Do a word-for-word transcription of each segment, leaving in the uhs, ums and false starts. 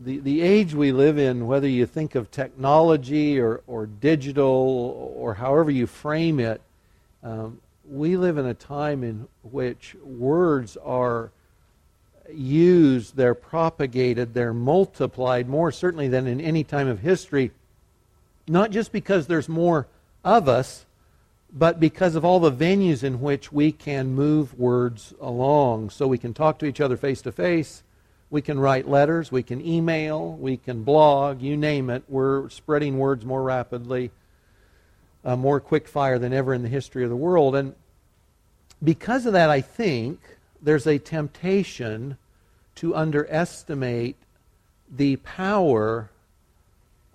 the, the age we live in, whether you think of technology or, or digital or however you frame it, um, we live in a time in which words are used, they're propagated, they're multiplied more certainly than in any time of history, not just because there's more of us, but because of all the venues in which we can move words along. So we can talk to each other face to face, we can write letters, we can email, we can blog, you name it. We're spreading words more rapidly, uh, more quick fire than ever in the history of the world. And because of that, I think there's a temptation to underestimate the power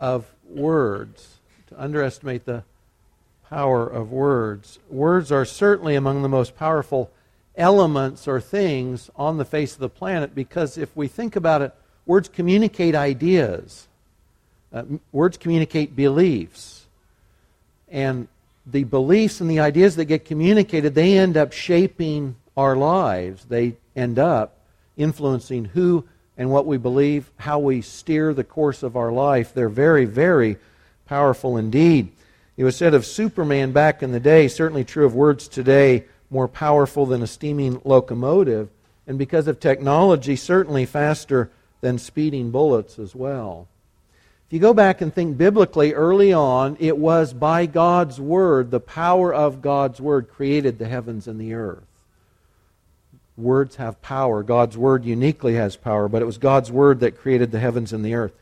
of words, to underestimate the power of words. Words are certainly among the most powerful elements or things on the face of the planet, because if we think about it, words communicate ideas. Uh, words communicate beliefs. And the beliefs and the ideas that get communicated, they end up shaping our lives. They end up influencing who and what we believe, how we steer the course of our life. They're very, very powerful indeed. It was said of Superman back in the day, certainly true of words today, more powerful than a steaming locomotive, and because of technology, certainly faster than speeding bullets as well. If you go back and think biblically, early on, it was by God's Word, the power of God's Word created the heavens and the earth. Words have power. God's Word uniquely has power, but it was God's Word that created the heavens and the earth.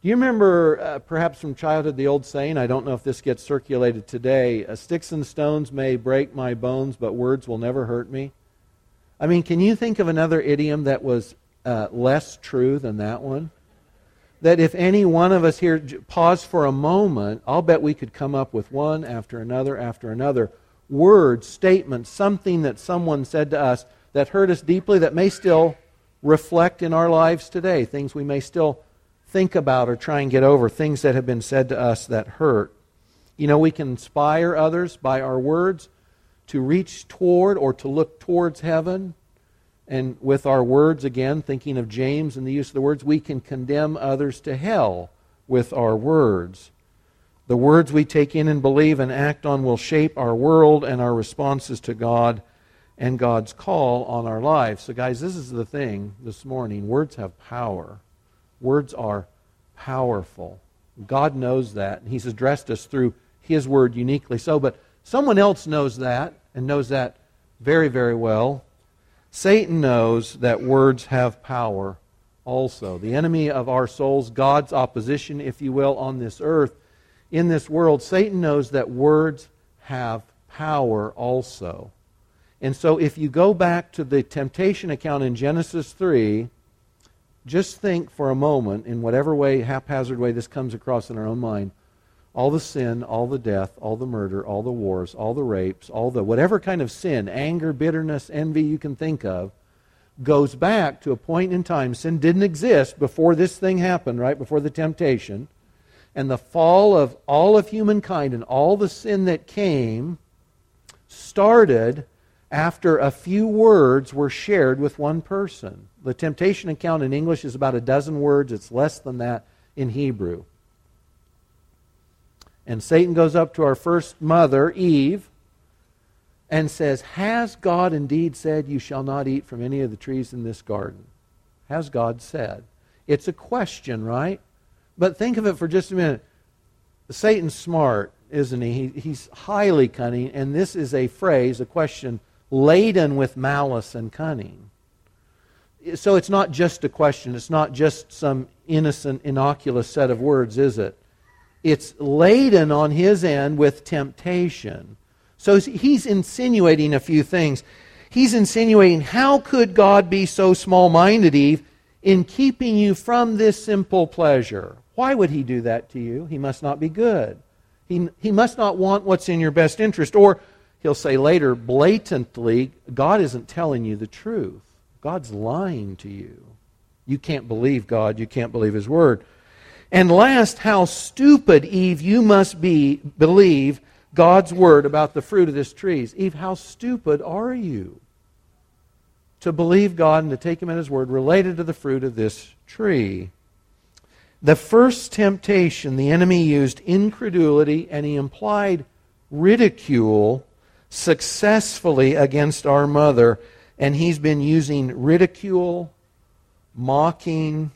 Do you remember, uh, perhaps from childhood, the old saying, I don't know if this gets circulated today, sticks and stones may break my bones, but words will never hurt me? I mean, can you think of another idiom that was uh, less true than that one? That if any one of us here paused for a moment, I'll bet we could come up with one after another after another. Words, statements, something that someone said to us that hurt us deeply, that may still reflect in our lives today, things we may still think about or try and get over, things that have been said to us that hurt. You know, we can inspire others by our words to reach toward or to look towards heaven. And with our words, again, thinking of James and the use of the words, we can condemn others to hell with our words. The words we take in and believe and act on will shape our world and our responses to God and God's call on our lives. So guys, this is the thing this morning. Words have power. Words are powerful. God knows that, and He's addressed us through His Word uniquely so, but someone else knows that, and knows that very, very well. Satan knows that words have power also. The enemy of our souls, God's opposition, if you will, on this earth, in this world, Satan knows that words have power also. And so if you go back to the temptation account in Genesis three, just think for a moment, in whatever way, haphazard way this comes across in our own mind, all the sin, all the death, all the murder, all the wars, all the rapes, all the whatever kind of sin, anger, bitterness, envy you can think of, goes back to a point in time. Sin didn't exist before this thing happened, right? Before the temptation. And the fall of all of humankind and all the sin that came started after a few words were shared with one person. The temptation account in English is about a dozen words. It's less than that in Hebrew. And Satan goes up to our first mother, Eve, and says, has God indeed said you shall not eat from any of the trees in this garden? Has God said? It's a question, right? But think of it for just a minute. Satan's smart, isn't he? he he's highly cunning, and this is a phrase, a question, laden with malice and cunning. So it's not just a question. It's not just some innocent, innocuous set of words, is it? It's laden on his end with temptation. So he's insinuating a few things. He's insinuating, how could God be so small-minded, Eve, in keeping you from this simple pleasure? Why would He do that to you? He must not be good. He, he must not want what's in your best interest. Or, he'll say later, blatantly, God isn't telling you the truth. God's lying to you. You can't believe God. You can't believe His Word. And last, how stupid, Eve, you must be believe God's Word about the fruit of this tree. Eve, how stupid are you to believe God and to take Him at His Word related to the fruit of this tree? The first temptation, the enemy used incredulity, and he implied ridicule successfully against our mother. And he's been using ridicule, mocking,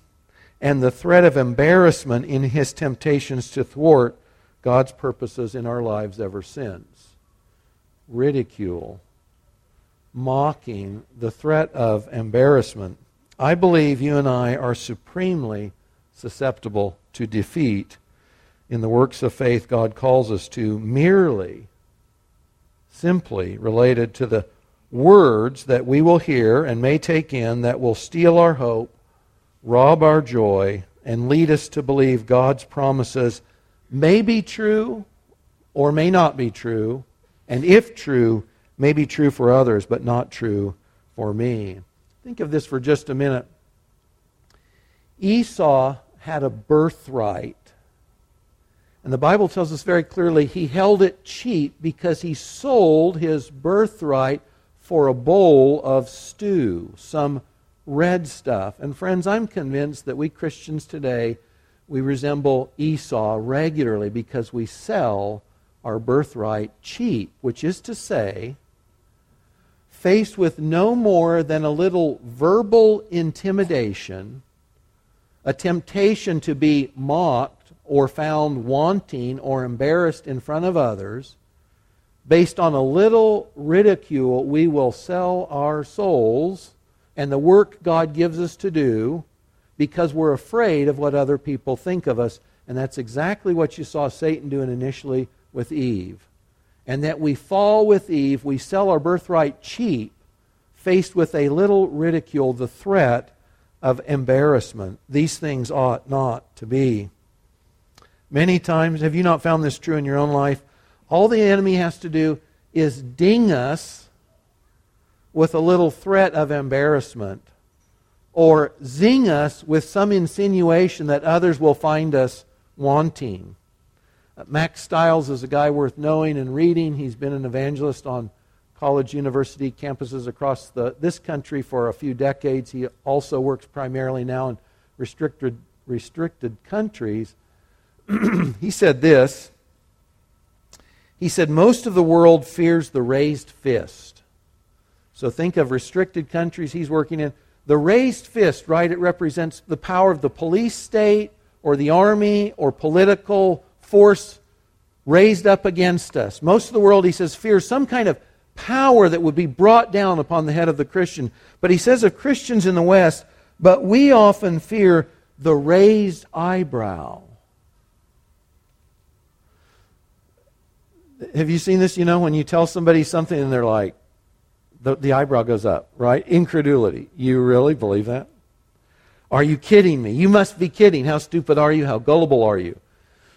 and the threat of embarrassment in his temptations to thwart God's purposes in our lives ever since. Ridicule, mocking, the threat of embarrassment. I believe you and I are supremely susceptible to defeat in the works of faith God calls us to, merely, simply related to the words that we will hear and may take in that will steal our hope, rob our joy, and lead us to believe God's promises may be true or may not be true, and if true, may be true for others, but not true for me. Think of this for just a minute. Esau had a birthright. And the Bible tells us very clearly he held it cheap because he sold his birthright for a bowl of stew, some red stuff. And friends, I'm convinced that we Christians today, we resemble Esau regularly because we sell our birthright cheap, which is to say, faced with no more than a little verbal intimidation, a temptation to be mocked or found wanting or embarrassed in front of others, based on a little ridicule, we will sell our souls and the work God gives us to do because we're afraid of what other people think of us. And that's exactly what you saw Satan doing initially with Eve. And that we fall with Eve, we sell our birthright cheap, faced with a little ridicule, the threat of embarrassment. These things ought not to be. Many times, have you not found this true in your own life? All the enemy has to do is ding us with a little threat of embarrassment, or zing us with some insinuation that others will find us wanting. Max Stiles is a guy worth knowing and reading. He's been an evangelist on college, university campuses across the, this country for a few decades. He also works primarily now in restricted, restricted countries. He said this. He said, most of the world fears the raised fist. So think of restricted countries he's working in. The raised fist, right, it represents the power of the police state or the army or political force raised up against us. Most of the world, he says, fears some kind of power that would be brought down upon the head of the Christian. But he says of Christians in the West, but we often fear the raised eyebrow. Have you seen this? You know, when you tell somebody something and they're like, the, the eyebrow goes up, right? Incredulity. You really believe that? Are you kidding me? You must be kidding. How stupid are you? How gullible are you?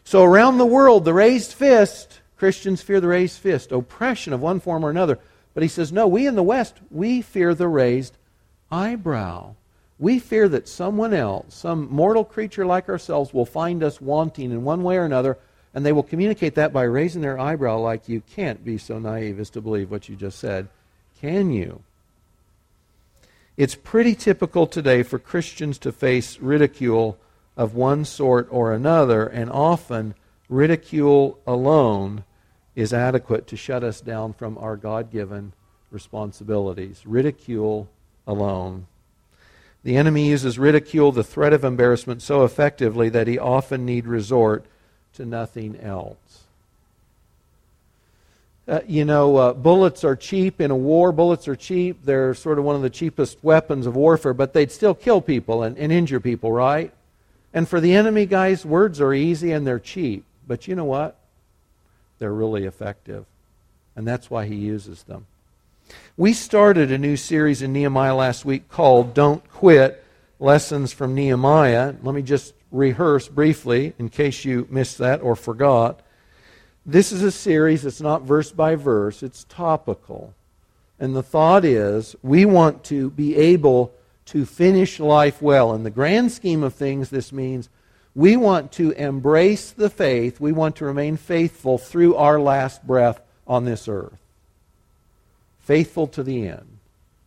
So around the world, the raised fist, Christians fear the raised fist, oppression of one form or another. But he says, no, we in the West, we fear the raised eyebrow. We fear that someone else, some mortal creature like ourselves, will find us wanting in one way or another, and they will communicate that by raising their eyebrow like, you can't be so naive as to believe what you just said. Can you? It's pretty typical today for Christians to face ridicule of one sort or another, and often ridicule alone is adequate to shut us down from our God-given responsibilities. Ridicule alone. The enemy uses ridicule, the threat of embarrassment, so effectively that he often need resort to nothing else. Uh, you know, uh, bullets are cheap in a war. Bullets are cheap. They're sort of one of the cheapest weapons of warfare, but they'd still kill people and, and injure people, right? And for the enemy, guys, words are easy and they're cheap. But you know what? They're really effective. And that's why he uses them. We started a new series in Nehemiah last week called Don't Quit, Lessons from Nehemiah. Let me just rehearse briefly in case you missed that or forgot. This is a series that's not verse by verse, it's topical. And the thought is we want to be able to finish life well. In the grand scheme of things, this means we want to embrace the faith. We want to remain faithful through our last breath on this earth. Faithful to the end.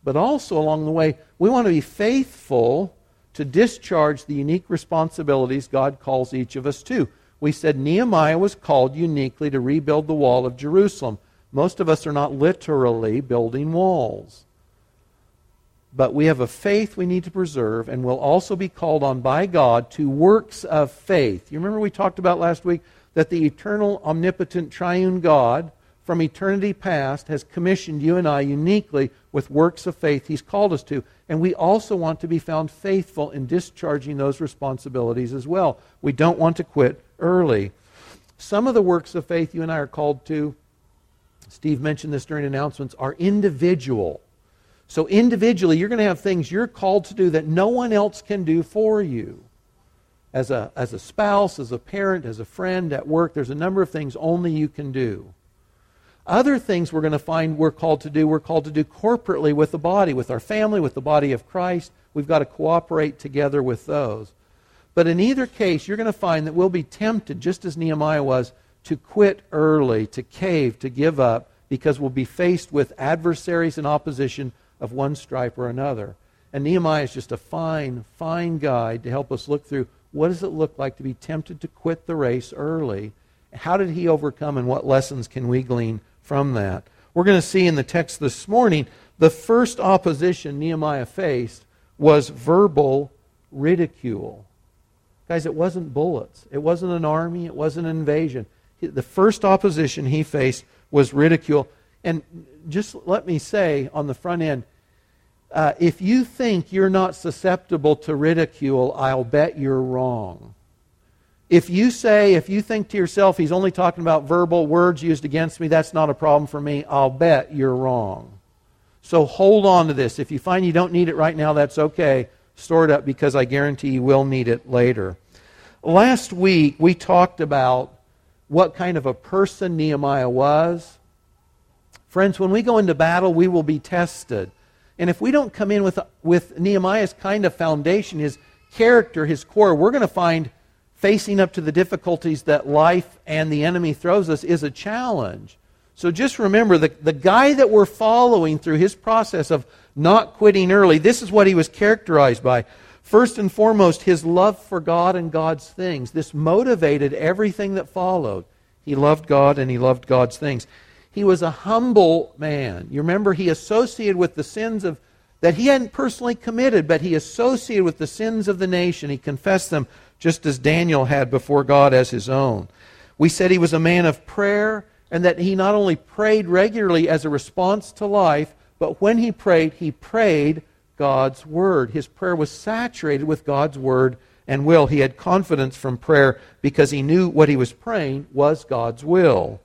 But also along the way, we want to be faithful to discharge the unique responsibilities God calls each of us to. We said Nehemiah was called uniquely to rebuild the wall of Jerusalem. Most of us are not literally building walls. But we have a faith we need to preserve, and we'll also be called on by God to works of faith. You remember we talked about last week that the eternal, omnipotent, triune God from eternity past has commissioned you and I uniquely with works of faith He's called us to. And we also want to be found faithful in discharging those responsibilities as well. We don't want to quit early. Some of the works of faith you and I are called to, Steve mentioned this during announcements, are individual. So individually, you're going to have things you're called to do that no one else can do for you. As a, as a spouse, as a parent, as a friend, at work, there's a number of things only you can do. Other things we're going to find we're called to do, we're called to do corporately with the body, with our family, with the body of Christ. We've got to cooperate together with those. But in either case, you're going to find that we'll be tempted, just as Nehemiah was, to quit early, to cave, to give up, because we'll be faced with adversaries and opposition of one stripe or another. And Nehemiah is just a fine, fine guide to help us look through what does it look like to be tempted to quit the race early? How did he overcome, and what lessons can we glean from that? We're going to see in the text this morning, the first opposition Nehemiah faced was verbal ridicule. Guys, it wasn't bullets. It wasn't an army. It wasn't an invasion. The first opposition he faced was ridicule. And just let me say on the front end, uh, if you think you're not susceptible to ridicule, I'll bet you're wrong. If you say, if you think to yourself, he's only talking about verbal words used against me, that's not a problem for me, I'll bet you're wrong. So hold on to this. If you find you don't need it right now, that's okay. Store it up, because I guarantee you will need it later. Last week, we talked about what kind of a person Nehemiah was. Friends, when we go into battle, we will be tested. And if we don't come in with, with Nehemiah's kind of foundation, his character, his core, we're going to find facing up to the difficulties that life and the enemy throws us is a challenge. So just remember, the, the guy that we're following through his process of not quitting early, this is what he was characterized by. First and foremost, his love for God and God's things. This motivated everything that followed. He loved God and he loved God's things. He was a humble man. You remember, he associated with the sins of that he hadn't personally committed, but he associated with the sins of the nation. He confessed them just as Daniel had before God as his own. We said he was a man of prayer, and that he not only prayed regularly as a response to life, but when he prayed, he prayed God's Word. His prayer was saturated with God's Word and will. He had confidence from prayer because he knew what he was praying was God's will.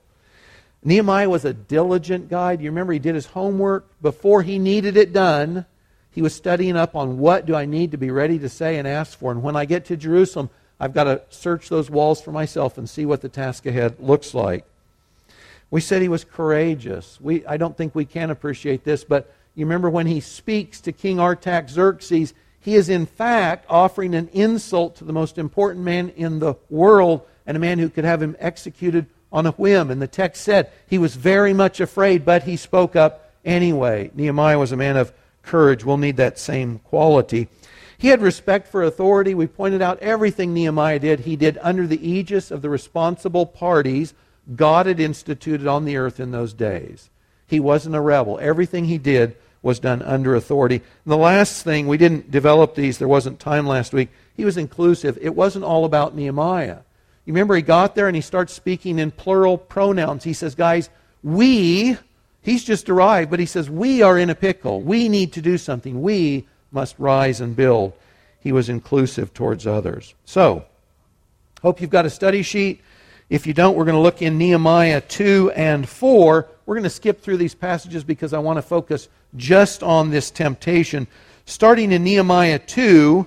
Nehemiah was a diligent guy. Do you remember he did his homework before he needed it done? He was studying up on what do I need to be ready to say and ask for. And when I get to Jerusalem, I've got to search those walls for myself and see what the task ahead looks like. We said he was courageous. We I don't think we can appreciate this, but you remember when he speaks to King Artaxerxes, he is in fact offering an insult to the most important man in the world and a man who could have him executed on a whim. And the text said he was very much afraid, but he spoke up anyway. Nehemiah was a man of courage. We'll need that same quality. He had respect for authority. We pointed out everything Nehemiah did, he did under the aegis of the responsible parties God had instituted on the earth in those days. He wasn't a rebel. Everything he did was done under authority. And the last thing, we didn't develop these, there wasn't time last week. He was inclusive. It wasn't all about Nehemiah. You remember he got there and he starts speaking in plural pronouns. He says, guys, we, he's just arrived, but he says, we are in a pickle. We need to do something. We must rise and build. He was inclusive towards others. So, hope you've got a study sheet. If you don't, we're going to look in Nehemiah two and four. We're going to skip through these passages because I want to focus just on this temptation. Starting in Nehemiah two,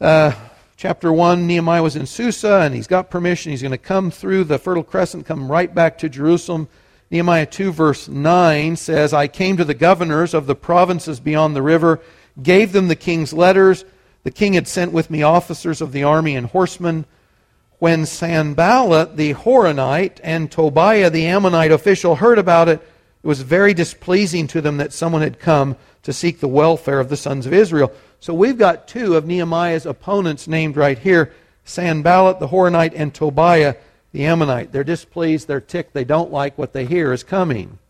uh, Chapter one, Nehemiah was in Susa, and he's got permission. He's going to come through the Fertile Crescent, come right back to Jerusalem. Nehemiah two, verse nine says, I came to the governors of the provinces beyond the river, gave them the king's letters. The king had sent with me officers of the army and horsemen. When Sanballat the Horonite and Tobiah the Ammonite official heard about it, it was very displeasing to them that someone had come to seek the welfare of the sons of Israel. So we've got two of Nehemiah's opponents named right here, Sanballat the Horonite and Tobiah the Ammonite. They're displeased, they're ticked, they don't like what they hear is coming.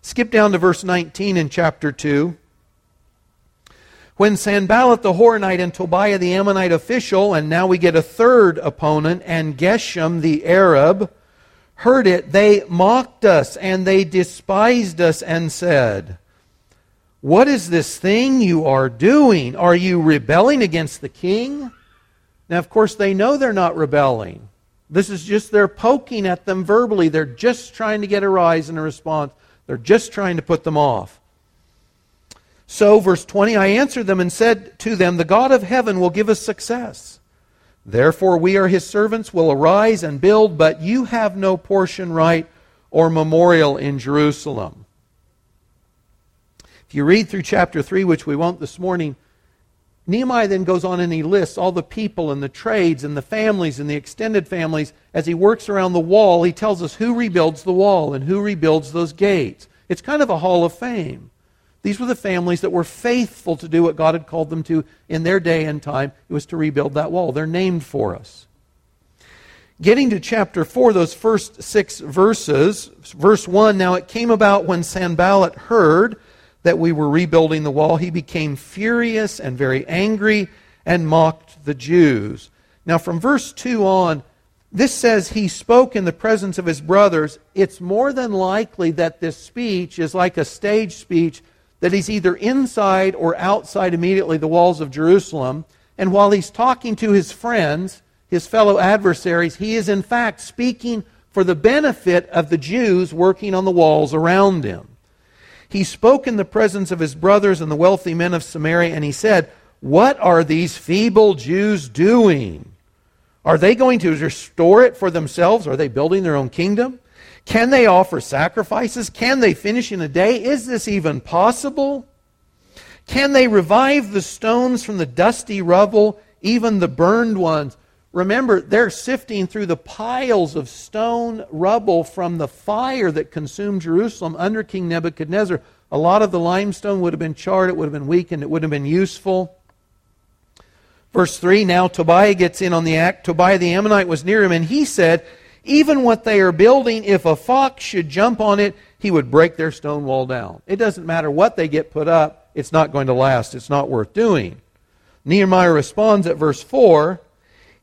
Skip down to verse nineteen in chapter two. When Sanballat the Horonite and Tobiah the Ammonite official, and now we get a third opponent, and Geshem the Arab, heard it, they mocked us and they despised us and said, "What is this thing you are doing? Are you rebelling against the king?" Now, of course, they know they're not rebelling. This is just, they're poking at them verbally. They're just trying to get a rise and a response. They're just trying to put them off. So, verse twenty, I answered them and said to them, "The God of heaven will give us success. Therefore we are his servants, will arise and build, but you have no portion, right, or memorial in Jerusalem." If you read through chapter three, which we won't this morning, Nehemiah then goes on and he lists all the people and the trades and the families and the extended families. As he works around the wall, he tells us who rebuilds the wall and who rebuilds those gates. It's kind of a hall of fame. These were the families that were faithful to do what God had called them to in their day and time. It was to rebuild that wall. They're named for us. Getting to chapter four, those first six verses, verse one, now it came about when Sanballat heard that we were rebuilding the wall, he became furious and very angry and mocked the Jews. Now from verse two on, this says he spoke in the presence of his brothers. It's more than likely that this speech is like a stage speech, that he's either inside or outside immediately the walls of Jerusalem. And while he's talking to his friends, his fellow adversaries, he is in fact speaking for the benefit of the Jews working on the walls around him. He spoke in the presence of his brothers and the wealthy men of Samaria, and he said, "What are these feeble Jews doing? Are they going to restore it for themselves? Are they building their own kingdom? Can they offer sacrifices? Can they finish in a day? Is this even possible? Can they revive the stones from the dusty rubble, even the burned ones?" Remember, they're sifting through the piles of stone rubble from the fire that consumed Jerusalem under King Nebuchadnezzar. A lot of the limestone would have been charred, it would have been weakened, it would have been useful. Verse three, now Tobiah gets in on the act. Tobiah the Ammonite was near him, and he said, "Even what they are building, if a fox should jump on it, he would break their stone wall down." It doesn't matter what they get put up, it's not going to last. It's not worth doing. Nehemiah responds at verse four,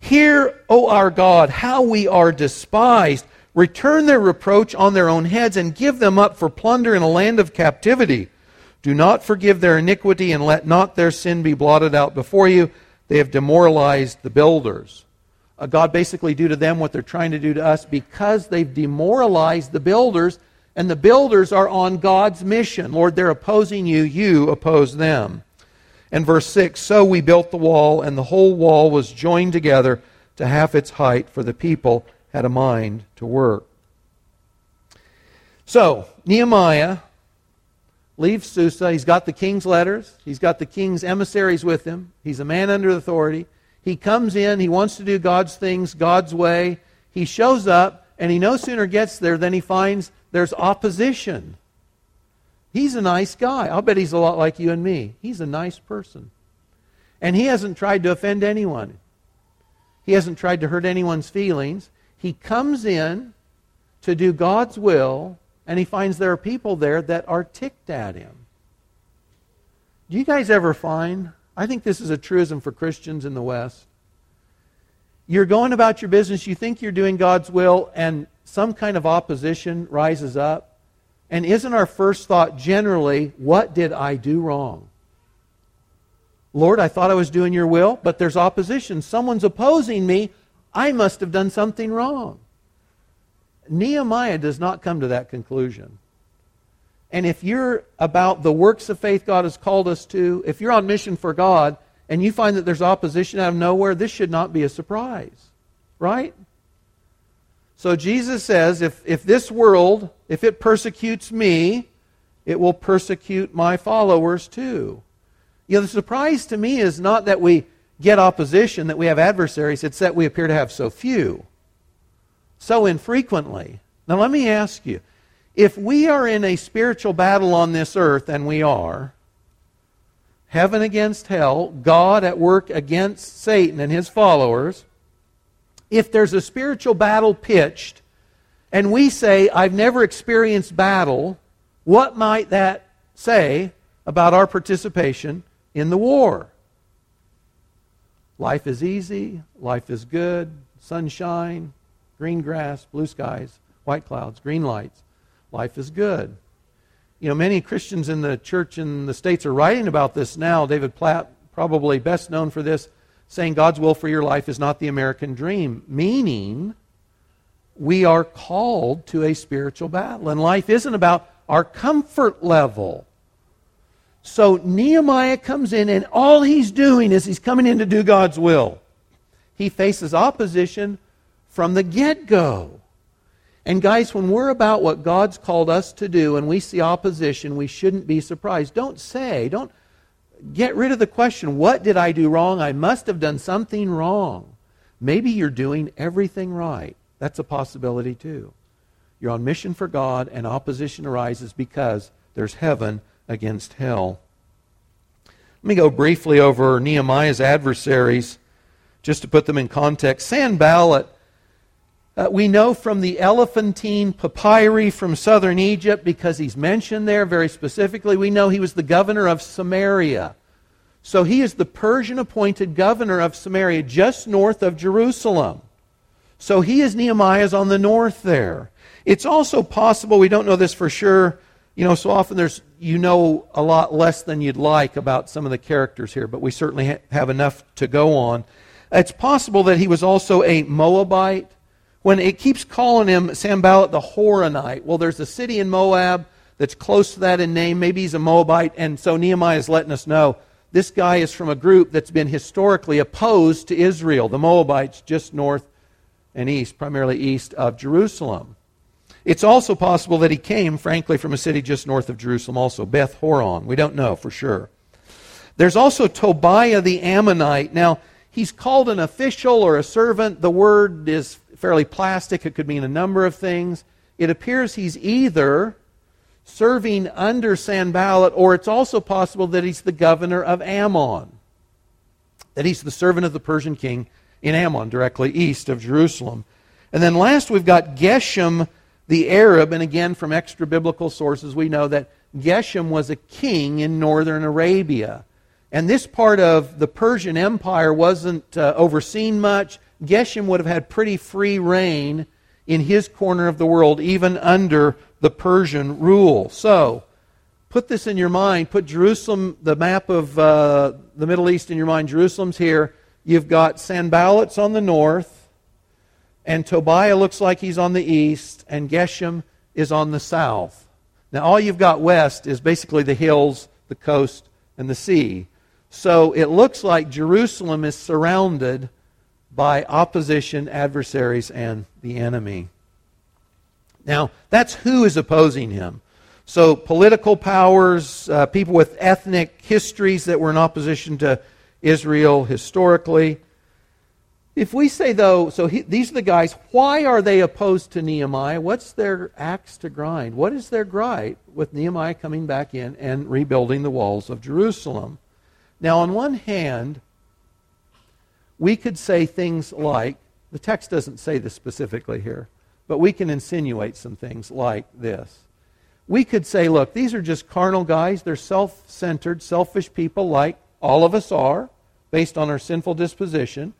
"Hear, O our God, how we are despised. Return their reproach on their own heads and give them up for plunder in a land of captivity. Do not forgive their iniquity and let not their sin be blotted out before you. They have demoralized the builders." God basically do to them what they're trying to do to us, because they've demoralized the builders, and the builders are on God's mission. Lord, they're opposing you, you oppose them. And verse six, so we built the wall, and the whole wall was joined together to half its height, for the people had a mind to work. So, Nehemiah leaves Susa. He's got the king's letters. He's got the king's emissaries with him. He's a man under authority. He comes in, he wants to do God's things, God's way. He shows up, and he no sooner gets there than he finds there's opposition. He's a nice guy. I'll bet he's a lot like you and me. He's a nice person. And he hasn't tried to offend anyone. He hasn't tried to hurt anyone's feelings. He comes in to do God's will, and he finds there are people there that are ticked at him. Do you guys ever find... I think this is a truism for Christians in the West. You're going about your business, you think you're doing God's will, and some kind of opposition rises up. And isn't our first thought generally, what did I do wrong? Lord, I thought I was doing your will, but there's opposition. Someone's opposing me. I must have done something wrong. Nehemiah does not come to that conclusion. And if you're about the works of faith God has called us to, if you're on mission for God, and you find that there's opposition out of nowhere, this should not be a surprise, right? So Jesus says, if, if this world, if it persecutes me, it will persecute my followers too. You know, the surprise to me is not that we get opposition, that we have adversaries, it's that we appear to have so few, so infrequently. Now let me ask you, if we are in a spiritual battle on this earth, and we are, heaven against hell, God at work against Satan and his followers, if there's a spiritual battle pitched, and we say, I've never experienced battle, what might that say about our participation in the war? Life is easy, life is good, sunshine, green grass, blue skies, white clouds, green lights. Life is good. You know, many Christians in the church in the States are writing about this now. David Platt, probably best known for this, saying God's will for your life is not the American dream, meaning we are called to a spiritual battle, and life isn't about our comfort level. So Nehemiah comes in, and all he's doing is he's coming in to do God's will. He faces opposition from the get-go. And guys, when we're about what God's called us to do and we see opposition, we shouldn't be surprised. Don't say, don't get rid of the question, what did I do wrong? I must have done something wrong. Maybe you're doing everything right. That's a possibility too. You're on mission for God and opposition arises because there's heaven against hell. Let me go briefly over Nehemiah's adversaries just to put them in context. Sanballat, Uh, we know from the Elephantine papyri from southern Egypt, because he's mentioned there very specifically, we know he was the governor of Samaria. So he is the Persian-appointed governor of Samaria just north of Jerusalem. So he is Nehemiah's on the north there. It's also possible, we don't know this for sure, you know, so often there's, you know, a lot less than you'd like about some of the characters here, but we certainly ha- have enough to go on. It's possible that he was also a Moabite. When it keeps calling him Sanballat the Horonite, well, there's a city in Moab that's close to that in name. Maybe he's a Moabite, and so Nehemiah is letting us know this guy is from a group that's been historically opposed to Israel, the Moabites, just north and east, primarily east of Jerusalem. It's also possible that he came, frankly, from a city just north of Jerusalem also, Beth Horon. We don't know for sure. There's also Tobiah the Ammonite. Now, he's called an official or a servant. The word is fairly plastic. It could mean a number of things. It appears he's either serving under Sanballat, or it's also possible that he's the governor of Ammon, that he's the servant of the Persian king in Ammon, directly east of Jerusalem. And then last we've got Geshem the Arab, and again from extra-biblical sources we know that Geshem was a king in northern Arabia. And this part of the Persian Empire wasn't uh, overseen much. Geshem would have had pretty free reign in his corner of the world, even under the Persian rule. So, put this in your mind. Put Jerusalem, the map of uh, the Middle East in your mind. Jerusalem's here. You've got Sanballat's on the north, and Tobiah looks like he's on the east, and Geshem is on the south. Now, all you've got west is basically the hills, the coast, and the sea. So it looks like Jerusalem is surrounded by opposition, adversaries, and the enemy. Now, that's who is opposing him. So political powers, uh, people with ethnic histories that were in opposition to Israel historically. If we say, though, so he, these are the guys, why are they opposed to Nehemiah? What's their axe to grind? What is their gripe with Nehemiah coming back in and rebuilding the walls of Jerusalem? Now, on one hand, we could say things like, the text doesn't say this specifically here, but we can insinuate some things like this. We could say, look, these are just carnal guys. They're self-centered, selfish people like all of us are, based on our sinful disposition.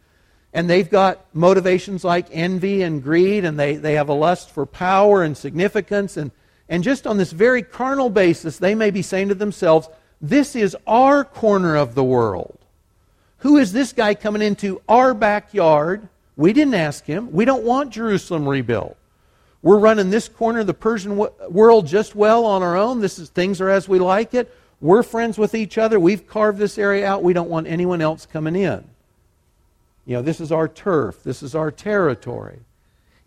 And they've got motivations like envy and greed, and they, they have a lust for power and significance. And, and just on this very carnal basis, they may be saying to themselves, this is our corner of the world. Who is this guy coming into our backyard? We didn't ask him. We don't want Jerusalem rebuilt. We're running this corner of the Persian w- world just well on our own. This is, things are as we like it. We're friends with each other. We've carved this area out. We don't want anyone else coming in. You know, this is our turf. This is our territory.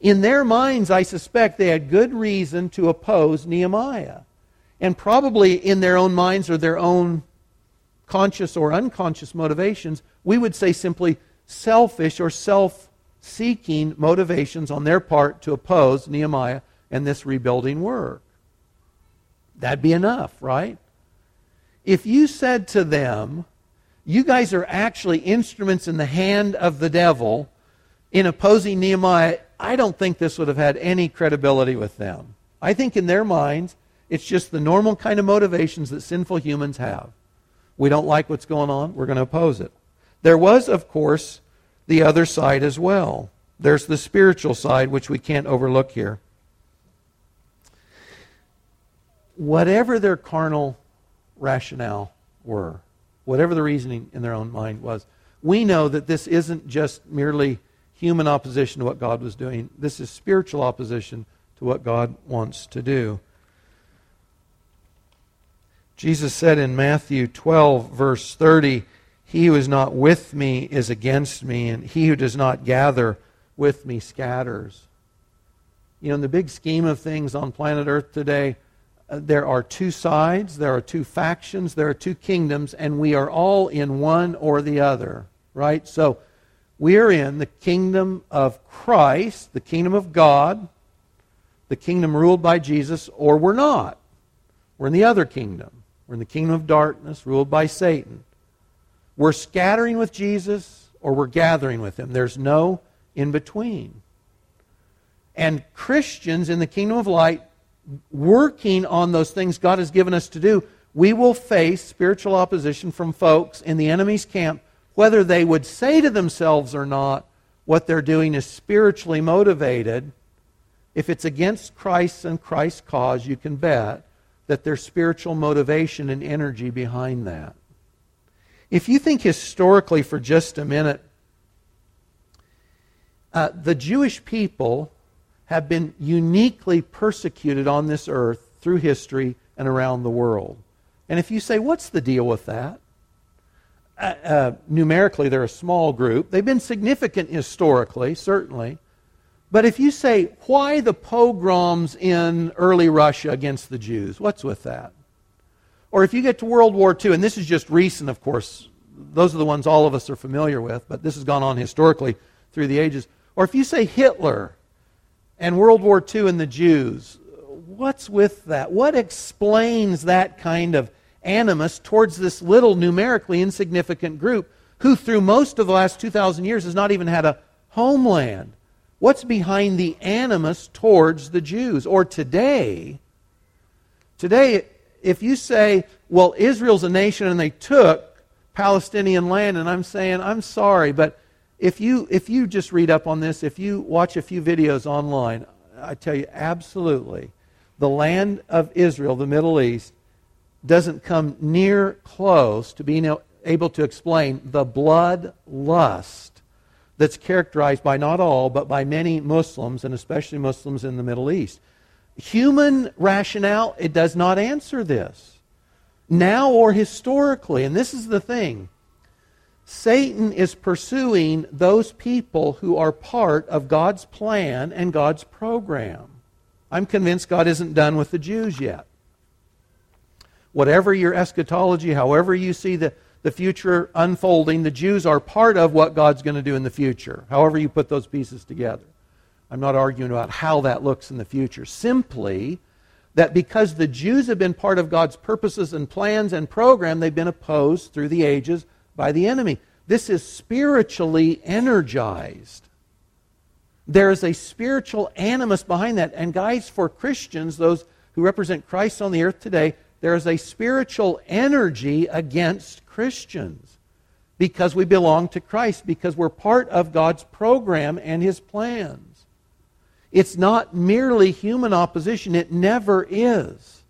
In their minds, I suspect they had good reason to oppose Nehemiah. And probably in their own minds or their own conscious or unconscious motivations, we would say simply selfish or self-seeking motivations on their part to oppose Nehemiah and this rebuilding work. That'd be enough, right? if you said to them, you guys are actually instruments in the hand of the devil in opposing Nehemiah, I don't think this would have had any credibility with them. I think in their minds, it's just the normal kind of motivations that sinful humans have. We don't like what's going on, we're going to oppose it. There was, of course, the other side as well. There's the spiritual side, which we can't overlook here. Whatever their carnal rationale were, whatever the reasoning in their own mind was, we know that this isn't just merely human opposition to what God was doing. This is spiritual opposition to what God wants to do. Jesus said in Matthew twelve, verse thirty, "He who is not with me is against me, and he who does not gather with me scatters." You know, in the big scheme of things on planet Earth today, uh, there are two sides, there are two factions, there are two kingdoms, and we are all in one or the other, right? So we're in the kingdom of Christ, the kingdom of God, the kingdom ruled by Jesus, or we're not. We're in the other kingdom. We're in the kingdom of darkness, ruled by Satan. We're scattering with Jesus, or we're gathering with Him. There's no in between. And Christians in the kingdom of light, working on those things God has given us to do, we will face spiritual opposition from folks in the enemy's camp, whether they would say to themselves or not, what they're doing is spiritually motivated. If it's against Christ and Christ's cause, you can bet that there's spiritual motivation and energy behind that. If you think historically for just a minute, uh, the Jewish people have been uniquely persecuted on this earth through history and around the world. And if you say, what's the deal with that? Uh, uh, numerically, they're a small group. They've been significant historically, certainly. But if you say, why the pogroms in early Russia against the Jews? What's with that? Or if you get to World War Two, and this is just recent, of course. Those are the ones all of us are familiar with, but this has gone on historically through the ages. Or if you say Hitler and World War Two and the Jews, what's with that? What explains that kind of animus towards this little numerically insignificant group who through most of the last two thousand years has not even had a homeland? What's behind the animus towards the Jews? Or today, today... if you say, well, Israel's a nation and they took Palestinian land, and I'm saying, I'm sorry, but if you if you just read up on this, if you watch a few videos online, I tell you, absolutely, the land of Israel, the Middle East, doesn't come near close to being able to explain the blood lust that's characterized by not all, but by many Muslims, and especially Muslims in the Middle East. Human rationale, it does not answer this. Now or historically, and this is the thing, Satan is pursuing those people who are part of God's plan and God's program. I'm convinced God isn't done with the Jews yet. Whatever your eschatology, however you see the, the future unfolding, the Jews are part of what God's going to do in the future, however you put those pieces together. I'm not arguing about how that looks in the future. Simply that because the Jews have been part of God's purposes and plans and program, they've been opposed through the ages by the enemy. This is spiritually energized. There is a spiritual animus behind that. And guys, for Christians, those who represent Christ on the earth today, there is a spiritual energy against Christians because we belong to Christ, because we're part of God's program and His plan. It's not merely human opposition. It never is.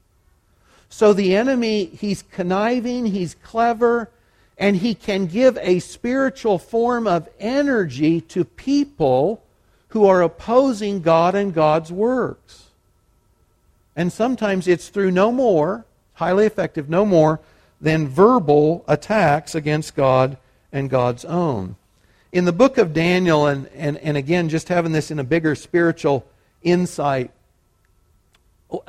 So the enemy, he's conniving, he's clever, and he can give a spiritual form of energy to people who are opposing God and God's works. And sometimes it's through no more, highly effective, no more than verbal attacks against God and God's own. In the book of Daniel, and, and, and again, just having this in a bigger spiritual insight,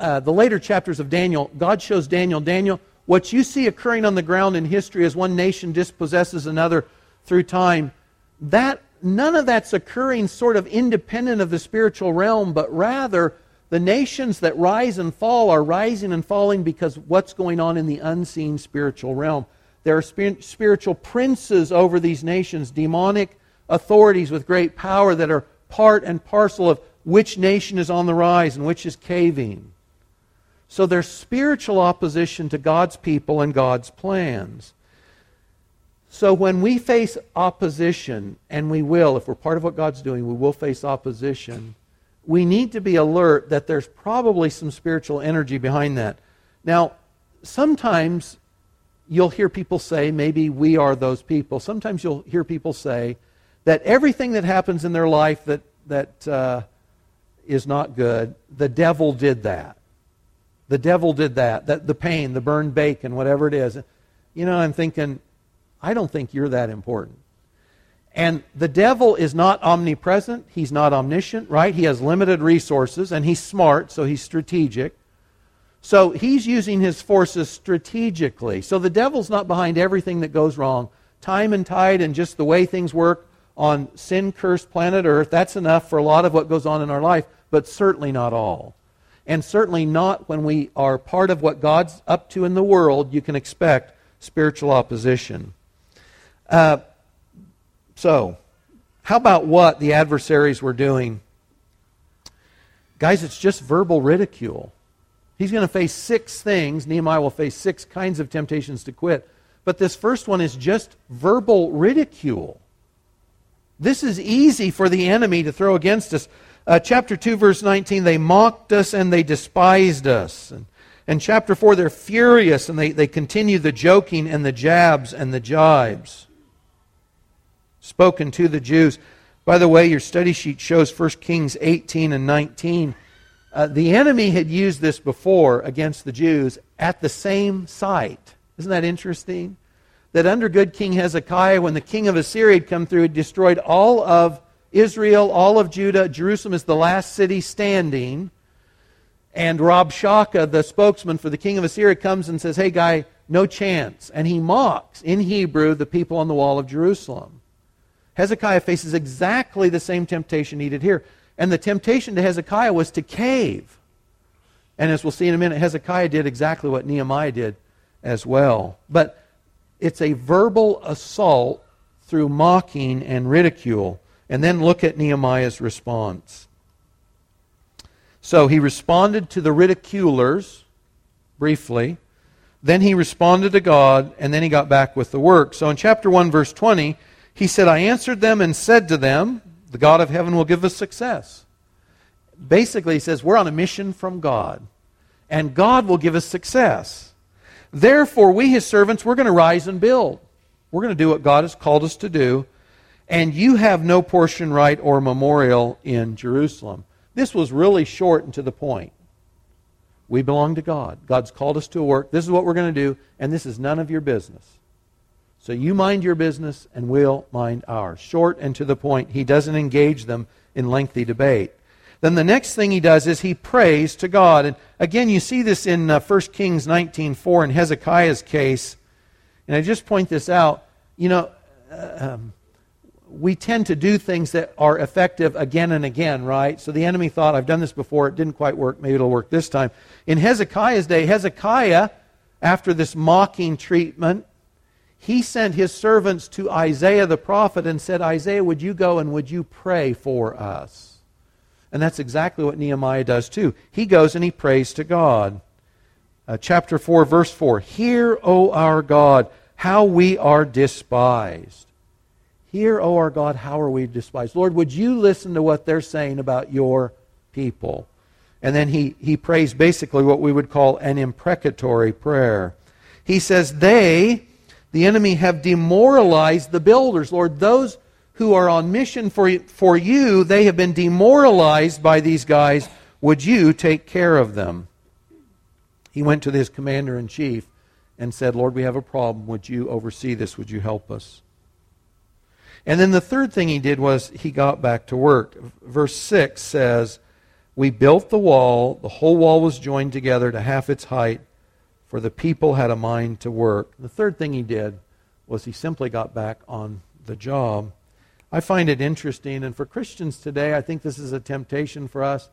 uh, the later chapters of Daniel, God shows Daniel, Daniel, what you see occurring on the ground in history as one nation dispossesses another through time, that none of that's occurring sort of independent of the spiritual realm, but rather The nations that rise and fall are rising and falling because of what's going on in the unseen spiritual realm. There are spir- spiritual princes over these nations, demonic authorities with great power that are part and parcel of which nation is on the rise and which is caving. So there's spiritual opposition to God's people and God's plans. So when we face opposition, and we will, if we're part of what God's doing, we will face opposition, we need to be alert that there's probably some spiritual energy behind that. Now, sometimes you'll hear people say, maybe we are those people. Sometimes you'll hear people say that everything that happens in their life that, that uh, is not good, the devil did that. The devil did that. That the pain, the burned bacon, whatever it is. You know, I'm thinking, I don't think you're that important. And the devil is not omnipresent. He's not omniscient, right? He has limited resources, and he's smart, so he's strategic. So he's using his forces strategically. So the devil's not behind everything that goes wrong. Time and tide and just the way things work on sin-cursed planet Earth, that's enough for a lot of what goes on in our life, but certainly not all. And certainly not when we are part of what God's up to in the world, you can expect spiritual opposition. Uh... So, how about what the adversaries were doing? Guys, it's just verbal ridicule. He's going to face six things. Nehemiah will face six kinds of temptations to quit. But this first one is just verbal ridicule. This is easy for the enemy to throw against us. Uh, chapter two, verse nineteen, they mocked us and they despised us. And, and chapter four, they're furious and they, they continue the joking and the jabs and the jibes. Spoken to the Jews. By the way, your study sheet shows First Kings eighteen and nineteen. Uh, the enemy had used this before against the Jews at the same site. Isn't that interesting? That under good King Hezekiah, when the king of Assyria had come through, had destroyed all of Israel, all of Judah. Jerusalem is the last city standing. And Rabshakeh, the spokesman for the king of Assyria, comes and says, hey guy, no chance. And he mocks, in Hebrew, the people on the wall of Jerusalem. Hezekiah faces exactly the same temptation he did here. And the temptation to Hezekiah was to cave. And as we'll see in a minute, Hezekiah did exactly what Nehemiah did as well. But it's a verbal assault through mocking and ridicule. And then look at Nehemiah's response. So he responded to the ridiculers, briefly. Then he responded to God, and then he got back with the work. So in chapter one, verse twenty... He said, I answered them and said to them, the God of heaven will give us success. Basically, he says, we're on a mission from God, and God will give us success. Therefore, we, his servants, we're going to rise and build. We're going to do what God has called us to do, and you have no portion, right, or memorial in Jerusalem. This was really short and to the point. We belong to God. God's called us to a work. This is what we're going to do, and this is none of your business. So you mind your business and we'll mind ours. Short and to the point. He doesn't engage them in lengthy debate. Then the next thing he does is he prays to God. And again, you see this in uh, First Kings nineteen four in Hezekiah's case. And I just point this out. You know, uh, um, we tend to do things that are effective again and again, right? So the enemy thought, I've done this before. It didn't quite work. Maybe it'll work this time. In Hezekiah's day, Hezekiah, after this mocking treatment, he sent his servants to Isaiah the prophet and said, Isaiah, would you go and would you pray for us? And that's exactly what Nehemiah does too. He goes and he prays to God. Uh, chapter four, verse four. Hear, O our God, how we are despised. Hear, O our God, how are we despised. Lord, would you listen to what they're saying about your people? And then he, he prays basically what we would call an imprecatory prayer. He says, they... The enemy have demoralized the builders. Lord, those who are on mission for you, for you, they have been demoralized by these guys. Would you take care of them? He went to his commander-in-chief and said, Lord, we have a problem. Would you oversee this? Would you help us? And then the third thing he did was he got back to work. Verse six says, we built the wall. The whole wall was joined together to half its height. For the people had a mind to work. The third thing he did was he simply got back on the job. I find it interesting, and for Christians today, I think this is a temptation for us.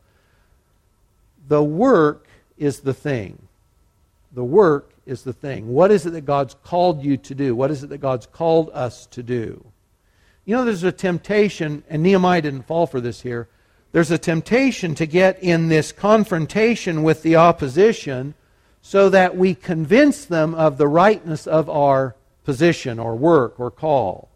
The work is the thing. The work is the thing. What is it that God's called you to do? What is it that God's called us to do? You know, there's a temptation, and Nehemiah didn't fall for this here. There's a temptation to get in this confrontation with the opposition so that we convince them of the rightness of our position or work or call.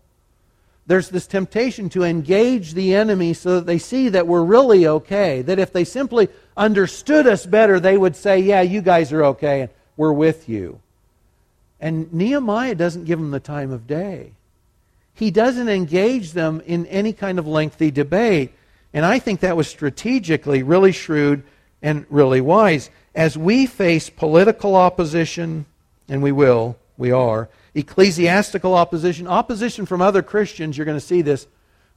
There's this temptation to engage the enemy so that they see that we're really okay, that if they simply understood us better, they would say, yeah, you guys are okay, and we're with you. And Nehemiah doesn't give them the time of day. He doesn't engage them in any kind of lengthy debate. And I think that was strategically really shrewd and really wise. As we face political opposition, and we will, we are, ecclesiastical opposition, opposition from other Christians, you're going to see this.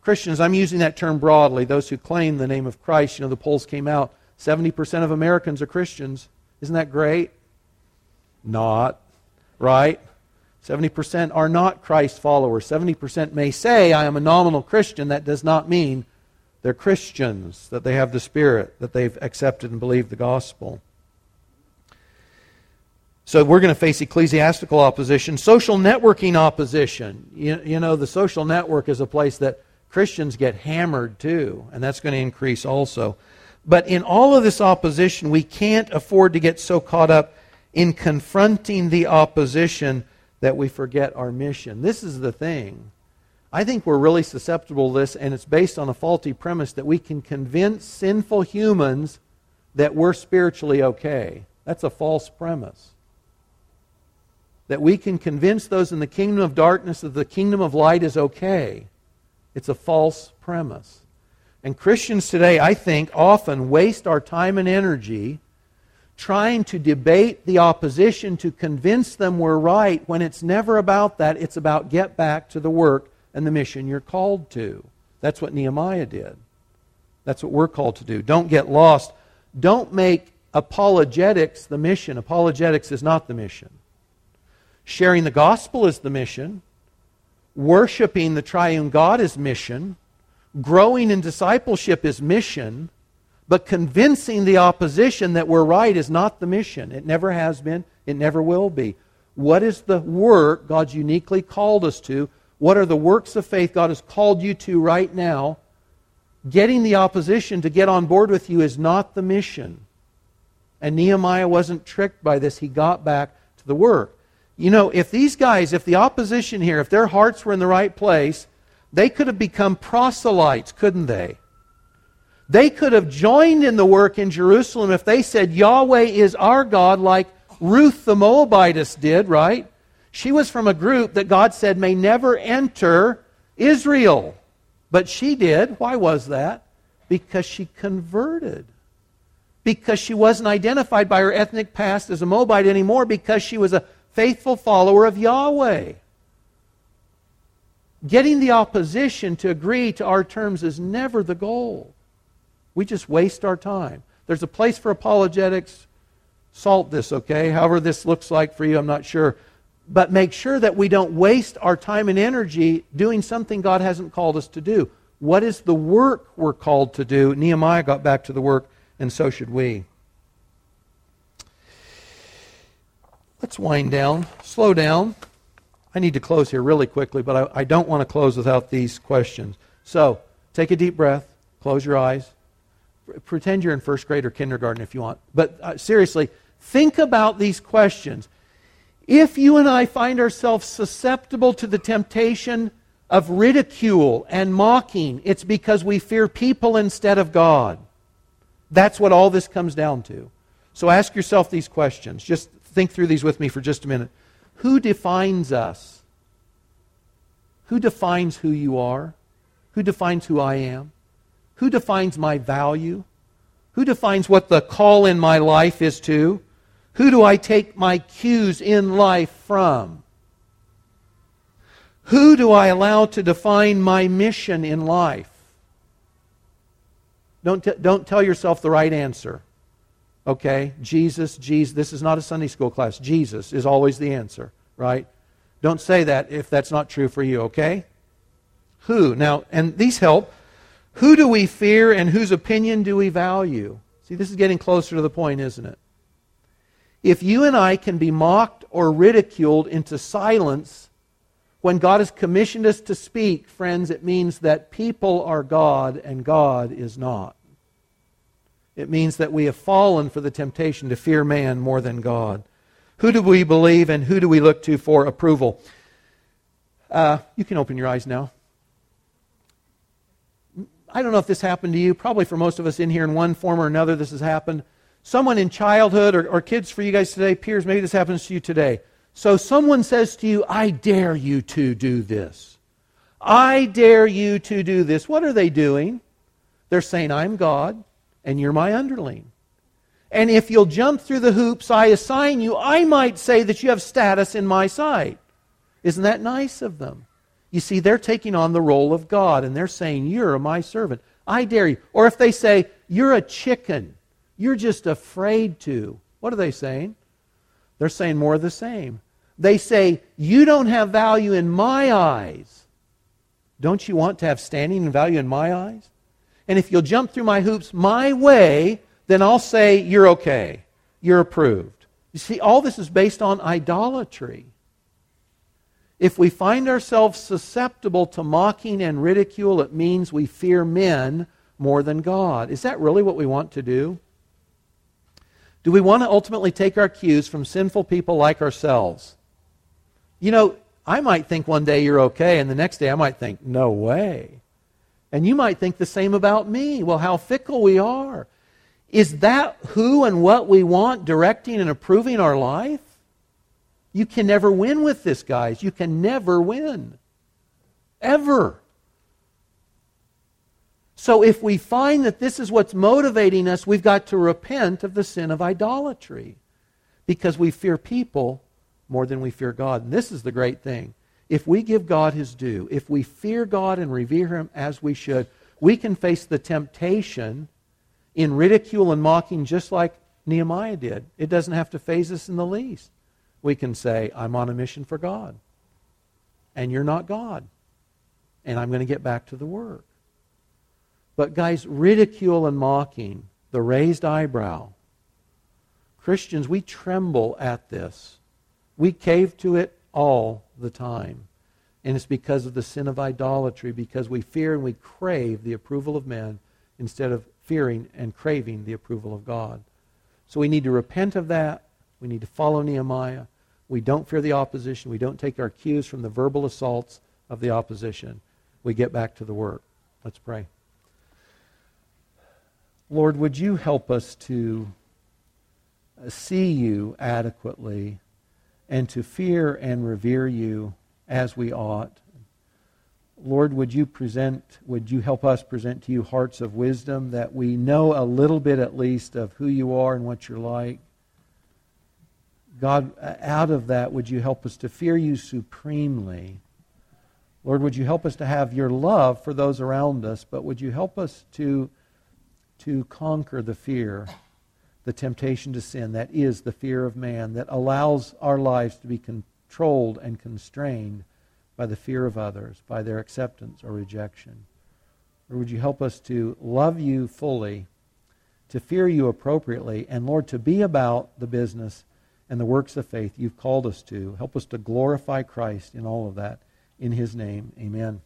Christians, I'm using that term broadly, those who claim the name of Christ. You know, the polls came out, seventy percent of Americans are Christians. Isn't that great? Not, right? seventy percent are not Christ followers. seventy percent may say, I am a nominal Christian. That does not mean they're Christians, that they have the Spirit, that they've accepted and believed the gospel. So we're going to face ecclesiastical opposition. Social networking opposition. You, you know, the social network is a place that Christians get hammered too, and that's going to increase also. But in all of this opposition, we can't afford to get so caught up in confronting the opposition that we forget our mission. This is the thing. I think we're really susceptible to this, and it's based on a faulty premise that we can convince sinful humans that we're spiritually okay. That's a false premise. That we can convince those in the kingdom of darkness that the kingdom of light is okay. It's a false premise. And Christians today, I think, often waste our time and energy trying to debate the opposition to convince them we're right when it's never about that. It's about get back to the work and the mission you're called to. That's what Nehemiah did. That's what we're called to do. Don't get lost. Don't make apologetics the mission. Apologetics is not the mission. Sharing the gospel is the mission. Worshiping the triune God is mission. Growing in discipleship is mission. But convincing the opposition that we're right is not the mission. It never has been. It never will be. What is the work God's uniquely called us to? What are the works of faith God has called you to right now? Getting the opposition to get on board with you is not the mission. And Nehemiah wasn't tricked by this. He got back to the work. You know, if these guys, if the opposition here, if their hearts were in the right place, they could have become proselytes, couldn't they? They could have joined in the work in Jerusalem if they said, Yahweh is our God, like Ruth the Moabitess did, right? She was from a group that God said may never enter Israel. But she did. Why was that? Because she converted. Because she wasn't identified by her ethnic past as a Moabite anymore, because she was a faithful follower of Yahweh. Getting the opposition to agree to our terms is never the goal. We just waste our time. There's a place for apologetics. Salt this, okay? However this looks like for you, I'm not sure. But make sure that we don't waste our time and energy doing something God hasn't called us to do. What is the work we're called to do? Nehemiah got back to the work, and so should we. Let's wind down, slow down. I need to close here really quickly, but I, I don't want to close without these questions. So, take a deep breath, close your eyes, pretend you're in first grade or kindergarten if you want. But uh, seriously, think about these questions. If you and I find ourselves susceptible to the temptation of ridicule and mocking, it's because we fear people instead of God. That's what all this comes down to. So ask yourself these questions. Just think through these with me for just a minute. Who defines us? Who defines who you are? Who defines who I am? Who defines my value? Who defines what the call in my life is to? Who do I take my cues in life from? Who do I allow to define my mission in life? Don't, t- don't tell yourself the right answer. Okay, Jesus, Jesus, this is not a Sunday school class. Jesus is always the answer, right? Don't say that if that's not true for you, okay? Who? Now, and these help. Who do we fear and whose opinion do we value? See, this is getting closer to the point, isn't it? If you and I can be mocked or ridiculed into silence when God has commissioned us to speak, friends, it means that people are God and God is not. It means that we have fallen for the temptation to fear man more than God. Who do we believe and who do we look to for approval? Uh, you can open your eyes now. I don't know if this happened to you. Probably for most of us in here in one form or another this has happened. Someone in childhood or, or kids for you guys today, peers, maybe this happens to you today. So someone says to you, I dare you to do this. I dare you to do this. What are they doing? They're saying, I'm God and you're my underling. And if you'll jump through the hoops I assign you, I might say that you have status in my sight. Isn't that nice of them? You see, they're taking on the role of God, and they're saying, you're my servant. I dare you. Or if they say, you're a chicken. You're just afraid to. What are they saying? They're saying more of the same. They say, you don't have value in my eyes. Don't you want to have standing and value in my eyes? And if you'll jump through my hoops my way, then I'll say, you're okay. You're approved. You see, all this is based on idolatry. If we find ourselves susceptible to mocking and ridicule, it means we fear men more than God. Is that really what we want to do? Do we want to ultimately take our cues from sinful people like ourselves? You know, I might think one day you're okay, and the next day I might think, no way. And you might think the same about me. Well, how fickle we are. Is that who and what we want directing and approving our life? You can never win with this, guys. You can never win. Ever. So if we find that this is what's motivating us, we've got to repent of the sin of idolatry because we fear people more than we fear God. And this is the great thing. If we give God His due, if we fear God and revere Him as we should, we can face the temptation in ridicule and mocking just like Nehemiah did. It doesn't have to faze us in the least. We can say, I'm on a mission for God, and you're not God, and I'm going to get back to the work. But guys, ridicule and mocking, the raised eyebrow. Christians, we tremble at this. We cave to it all the time. And it's because of the sin of idolatry, because we fear and we crave the approval of men instead of fearing and craving the approval of God. So we need to repent of that. We need to follow Nehemiah. We don't fear the opposition. We don't take our cues from the verbal assaults of the opposition. We get back to the work. Let's pray. Lord, would you help us to see you adequately and to fear and revere you as we ought? Lord, would you present, would you help us present to you hearts of wisdom that we know a little bit at least of who you are and what you're like? God, out of that, would you help us to fear you supremely? Lord, would you help us to have your love for those around us, but would you help us to, to conquer the fear, the temptation to sin, that is the fear of man, that allows our lives to be controlled and constrained by the fear of others, by their acceptance or rejection? Or would you help us to love you fully, to fear you appropriately, and Lord, to be about the business and the works of faith you've called us to. Help us to glorify Christ in all of that. In His name, amen.